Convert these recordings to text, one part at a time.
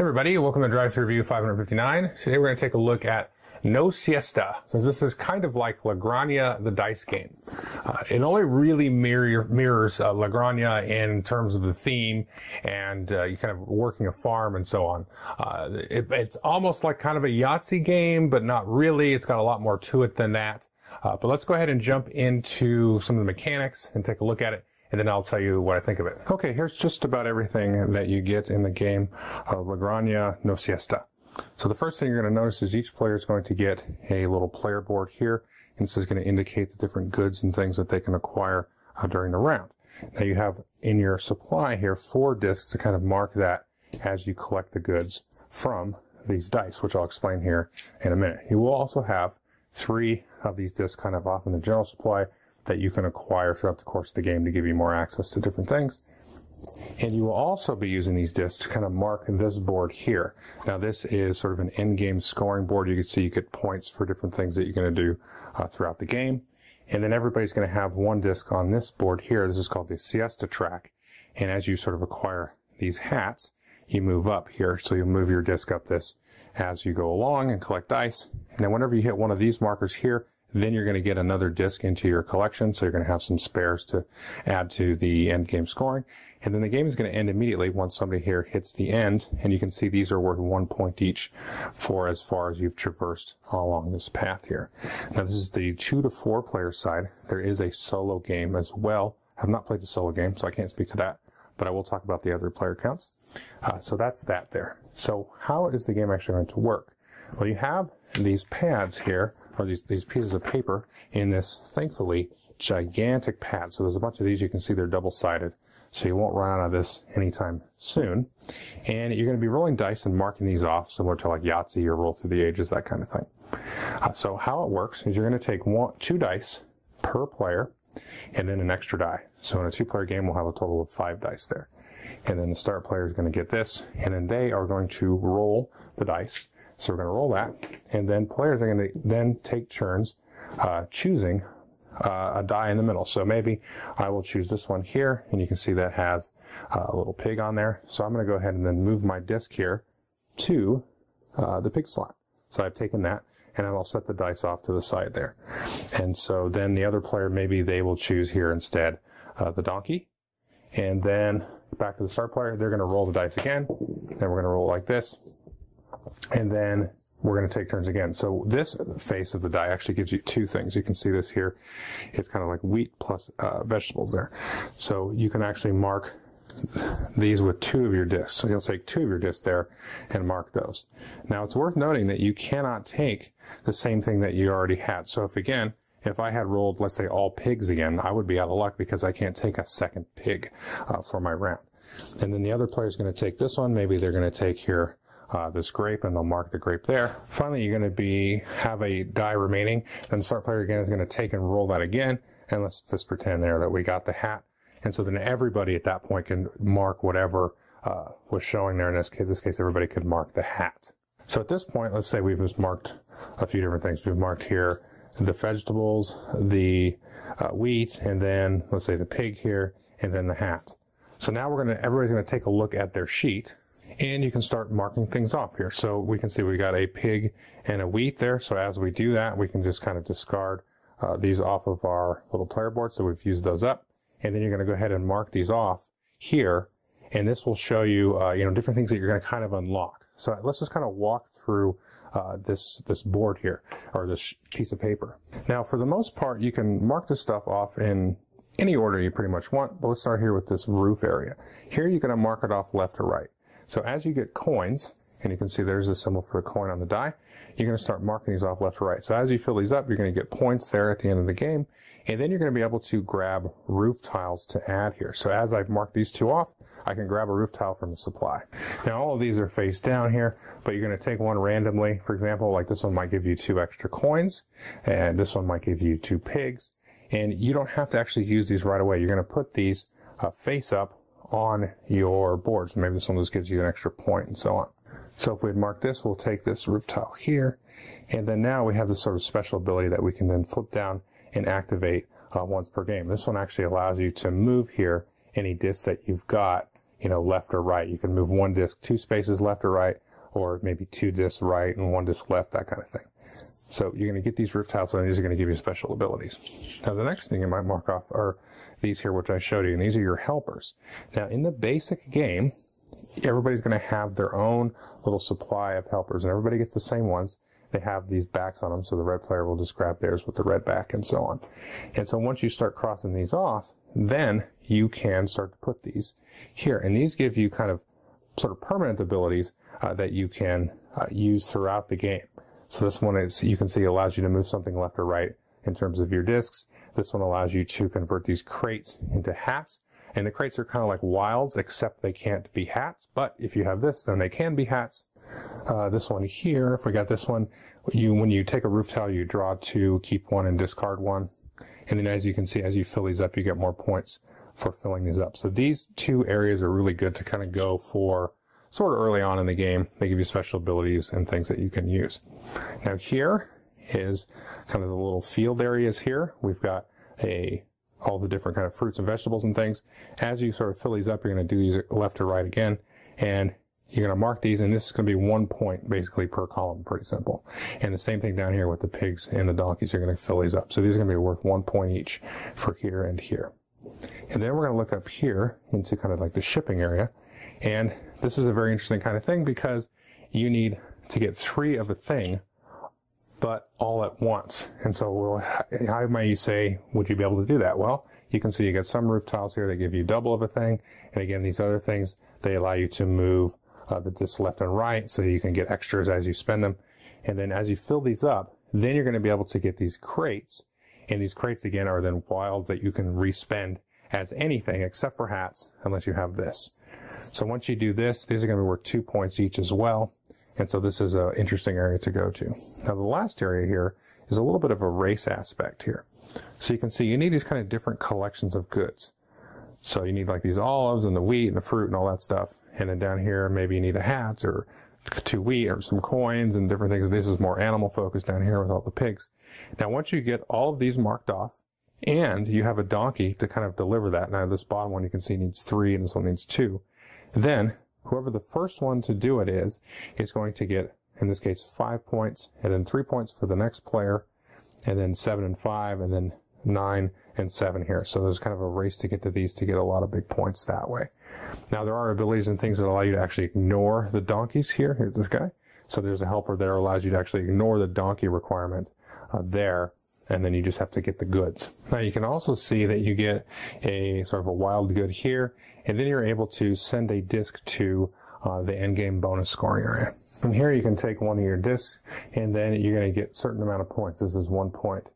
Hey everybody, welcome to DriveThruReview559. Today we're going to take a look at No Siesta, since this is kind of like La Granja, the dice game. It only really mirrors La Granja in terms of the theme and you kind of working a farm and so on. It's almost like kind of a Yahtzee game, but not really. It's got a lot more to it than that. But let's go ahead and jump into some of the mechanics and take a look at it, and then I'll tell you what I think of it. Okay, here's just about everything that you get in the game of La Granja, No Siesta. So the first thing you're going to notice is each player is going to get a little player board here, and this is going to indicate the different goods and things that they can acquire during the round. Now you have in your supply here 4 discs to kind of mark that as you collect the goods from these dice, which I'll explain here in a minute. You will also have 3 of these discs kind of off in the general supply that you can acquire throughout the course of the game to give you more access to different things. And you will also be using these discs to kind of mark this board here. Now this is sort of an in-game scoring board. You can see you get points for different things that you're going to do throughout the game. And then everybody's going to have 1 disc on this board here. This is called the Siesta track. And as you sort of acquire these hats, you move up here. So you'll move your disc up this as you go along and collect dice. And then whenever you hit one of these markers here, then you're going to get another disc into your collection, so you're going to have some spares to add to the end game scoring. And then the game is going to end immediately once somebody here hits the end, and you can see these are worth 1 point each for as far as you've traversed along this path here. Now this is the 2 to 4 player side. There is a solo game as well. I've not played the solo game, so I can't speak to that, but I will talk about the other player counts. So that's that there. So how is the game actually going to work? Well, you have these pads here, or these pieces of paper in this, thankfully, gigantic pad. So there's a bunch of these. You can see they're double-sided, so you won't run out of this anytime soon. And you're going to be rolling dice and marking these off, similar to like Yahtzee or Roll Through the Ages, that kind of thing. So how it works is you're going to take 2 dice per player and then an extra die. So in a 2-player game, we'll have a total of 5 dice there. And then the start player is going to get this, and then they are going to roll the dice. So we're going to roll that, and then players are going to then take turns choosing a die in the middle. So maybe I will choose this one here, and you can see that has a little pig on there. So I'm going to go ahead and then move my disc here to the pig slot. So I've taken that, and I'll set the dice off to the side there. And so then the other player, maybe they will choose here instead the donkey. And then back to the start player, they're going to roll the dice again, and we're going to roll like this. And then we're going to take turns again. So this face of the die actually gives you 2 things. You can see this here. It's kind of like wheat plus vegetables there. So you can actually mark these with 2 of your discs. So you'll take 2 of your discs there and mark those. Now it's worth noting that you cannot take the same thing that you already had. So if I had rolled, let's say, all pigs again, I would be out of luck because I can't take a second pig for my round. And then the other player is going to take this one. Maybe they're going to take here this grape, and they'll mark the grape there. Finally, you're going to have a die remaining, and the start player again is going to take and roll that again, and let's just pretend there that we got the hat. And so then everybody at that point can mark whatever was showing there. In this case, everybody could mark the hat. So at this point, let's say we've just marked a few different things. We've marked here the vegetables, the wheat, and then let's say the pig here, and then the hat. So now everybody's going to take a look at their sheet, and you can start marking things off here. So we can see we got a pig and a wheat there. So as we do that, we can just kind of discard these off of our little player board. So we've used those up. And then you're going to go ahead and mark these off here. And this will show you, different things that you're going to kind of unlock. So let's just kind of walk through this board here, or this piece of paper. Now, for the most part, you can mark this stuff off in any order you pretty much want. But let's start here with this roof area. Here you're going to mark it off left to right. So as you get coins, and you can see there's a symbol for a coin on the die, you're going to start marking these off left to right. So as you fill these up, you're going to get points there at the end of the game, and then you're going to be able to grab roof tiles to add here. So as I've marked these 2 off, I can grab a roof tile from the supply. Now all of these are face down here, but you're going to take one randomly. For example, like this one might give you 2 extra coins, and this one might give you 2 pigs, and you don't have to actually use these right away. You're going to put these face up on your boards. Maybe this one just gives you an extra point and so on. So if we mark this, we'll take this roof tile here, and then now we have this sort of special ability that we can then flip down and activate once per game. This one actually allows you to move here any disc that you've got left or right. You can move one disc 2 spaces left or right, or maybe 2 discs right and 1 disc left, that kind of thing. So you're going to get these roof tiles, and these are going to give you special abilities. Now the next thing you might mark off are these here, which I showed you, and these are your helpers. Now in the basic game, everybody's going to have their own little supply of helpers, and everybody gets the same ones. They have these backs on them, so the red player will just grab theirs with the red back and so on. And so once you start crossing these off, then you can start to put these here. And these give you kind of sort of permanent abilities that you can use throughout the game. So this one is, you can see, allows you to move something left or right in terms of your discs. This one allows you to convert these crates into hats. And the crates are kind of like wilds, except they can't be hats. But if you have this, then they can be hats. This one here, if we got this one, when you take a roof tile, you draw 2, keep 1, and discard 1. And then as you can see, as you fill these up, you get more points for filling these up. So these 2 areas are really good to kind of go for sort of early on in the game. They give you special abilities and things that you can use. Now here is kind of the little field areas here. We've got all the different kind of fruits and vegetables and things. As you sort of fill these up, you're going to do these left to right again, and you're going to mark these, and this is going to be 1 point basically per column, pretty simple. And the same thing down here with the pigs and the donkeys, you're going to fill these up. So these are going to be worth 1 point each for here and here. And then we're going to look up here into kind of like the shipping area. And this is a very interesting kind of thing because you need to get 3 of a thing, but all at once. And so how might you say, would you be able to do that? Well, you can see you got some roof tiles here that give you double of a thing. And again, these other things, they allow you to move the discs left and right so you can get extras as you spend them. And then as you fill these up, then you're going to be able to get these crates. And these crates, again, are then wilds that you can respend as anything except for hats, unless you have this. So once you do this, these are going to be worth 2 points each as well. And so this is an interesting area to go to. Now the last area here is a little bit of a race aspect here. So you can see you need these kind of different collections of goods. So you need like these olives and the wheat and the fruit and all that stuff. And then down here, maybe you need a hat or 2 wheat or some coins and different things. This is more animal focused down here with all the pigs. Now once you get all of these marked off, and you have a donkey to kind of deliver that. Now this bottom one you can see needs 3 and this one needs 2. Then whoever the first one to do it is going to get, in this case, 5 points, and then 3 points for the next player, and then 7 and 5, and then 9 and 7 here. So there's kind of a race to get to these to get a lot of big points that way. Now there are abilities and things that allow you to actually ignore the donkeys here. Here's this guy. So there's a helper there allows you to actually ignore the donkey requirement there. And then you just have to get the goods. Now you can also see that you get a sort of a wild good here, and then you're able to send a disc to the end game bonus scoring area. From here you can take one of your discs, and then you're going to get a certain amount of points. This is 1 point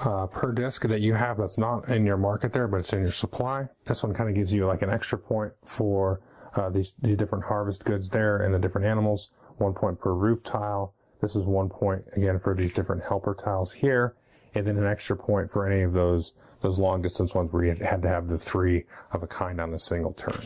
per disc that you have that's not in your market there, but it's in your supply. This one kind of gives you like an extra point for the different harvest goods there and the different animals. 1 point per roof tile. This is 1 point again for these different helper tiles here. And then an extra point for any of those long distance ones where you had to have the 3 of a kind on a single turn.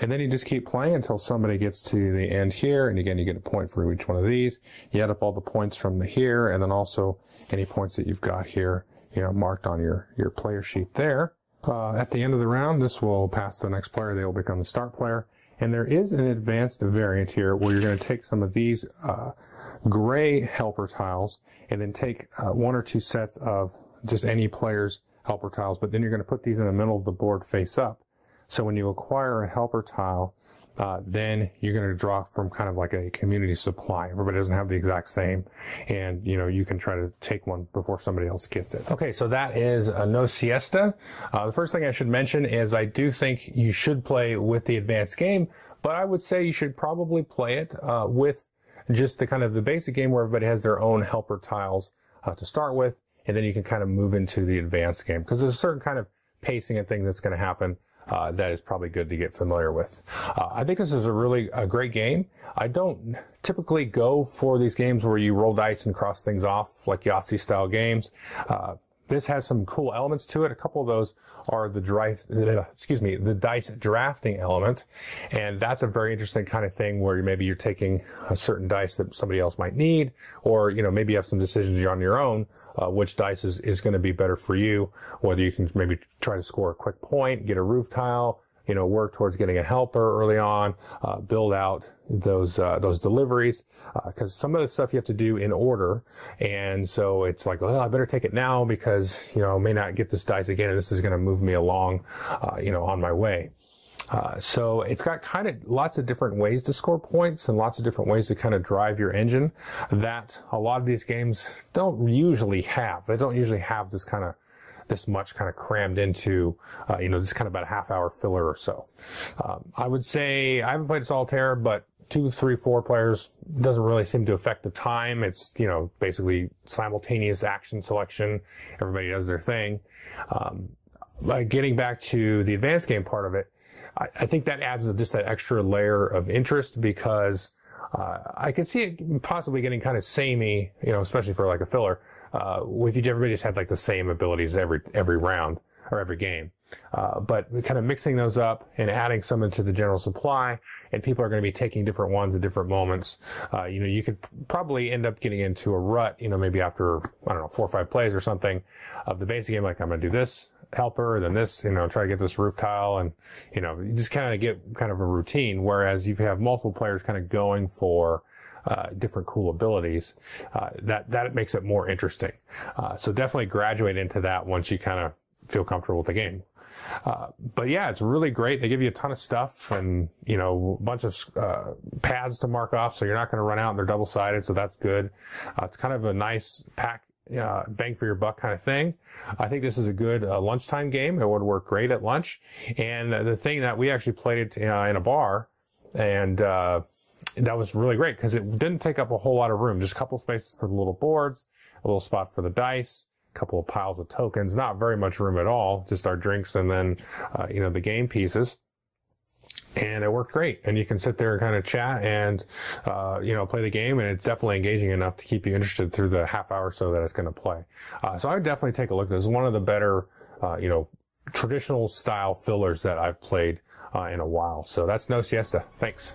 And then you just keep playing until somebody gets to the end here, and again you get a point for each one of these. You add up all the points from here, and then also any points that you've got here, marked on your player sheet there. At the end of the round, this will pass to the next player. They will become the start player. And there is an advanced variant here where you're going to take some of these gray helper tiles, and then take 1 or 2 sets of just any player's helper tiles, but then you're going to put these in the middle of the board face up. So when you acquire a helper tile, then you're going to draw from kind of like a community supply. Everybody doesn't have the exact same, and you can try to take one before somebody else gets it. Okay, so that is No Siesta. The first thing I should mention is I do think you should play with the advanced game, but I would say you should probably play it with just the kind of the basic game where everybody has their own helper tiles to start with, and then you can kind of move into the advanced game, because there's a certain kind of pacing and things that's going to happen that is probably good to get familiar with. I think this is a really great game. I don't typically go for these games where you roll dice and cross things off like Yahtzee style games. This has some cool elements to it. A couple of those are the dice drafting element. And that's a very interesting kind of thing where maybe you're taking a certain dice that somebody else might need, or, maybe you have some decisions you're on your own, which dice is going to be better for you, whether you can maybe try to score a quick point, get a roof tile, you know, work towards getting a helper early on, build out those deliveries, because some of the stuff you have to do in order. And so it's like, well, I better take it now because, you know, I may not get this dice again, and this is going to move me along, you know, on my way. So it's got kind of lots of different ways to score points and lots of different ways to kind of drive your engine that a lot of these games don't usually have. They don't usually have this kind of, this much kind of crammed into, you know, this kind of about a half-hour filler or so. I would say, I haven't played Solitaire, but 2, 3, 4 players doesn't really seem to affect the time. It's, you know, basically simultaneous action selection. Everybody does their thing. Getting back to the advanced game part of it, I think that adds just that extra layer of interest because I could see it possibly getting kind of samey, you know, especially for like a filler, if everybody just had like the same abilities every round or every game. But kind of mixing those up and adding some into the general supply, and people are going to be taking different ones at different moments. You know, you could probably end up getting into a rut, you know, maybe after, I don't know, 4 or 5 plays or something of the basic game, like I'm going to do this helper, then this, you know, try to get this roof tile, and, you know, you just kind of get kind of a routine, whereas if you have multiple players kind of going for different cool abilities, that makes it more interesting. So definitely graduate into that once you kind of feel comfortable with the game. But yeah, it's really great. They give you a ton of stuff and, you know, a bunch of pads to mark off, so you're not going to run out, and they're double-sided, so that's good. It's kind of a nice pack, bang for your buck kind of thing. I think this is a good lunchtime game. It would work great at lunch. And the thing that we actually played it in a bar, and that was really great because it didn't take up a whole lot of room, just a couple spaces for the little boards, a little spot for the dice, couple of piles of tokens, not very much room at all, just our drinks and then, you know, the game pieces. And it worked great. And you can sit there and kind of chat and, you know, play the game, and it's definitely engaging enough to keep you interested through the half hour or so that it's going to play. So I would definitely take a look. This is one of the better, you know, traditional style fillers that I've played in a while. So that's No Siesta. Thanks.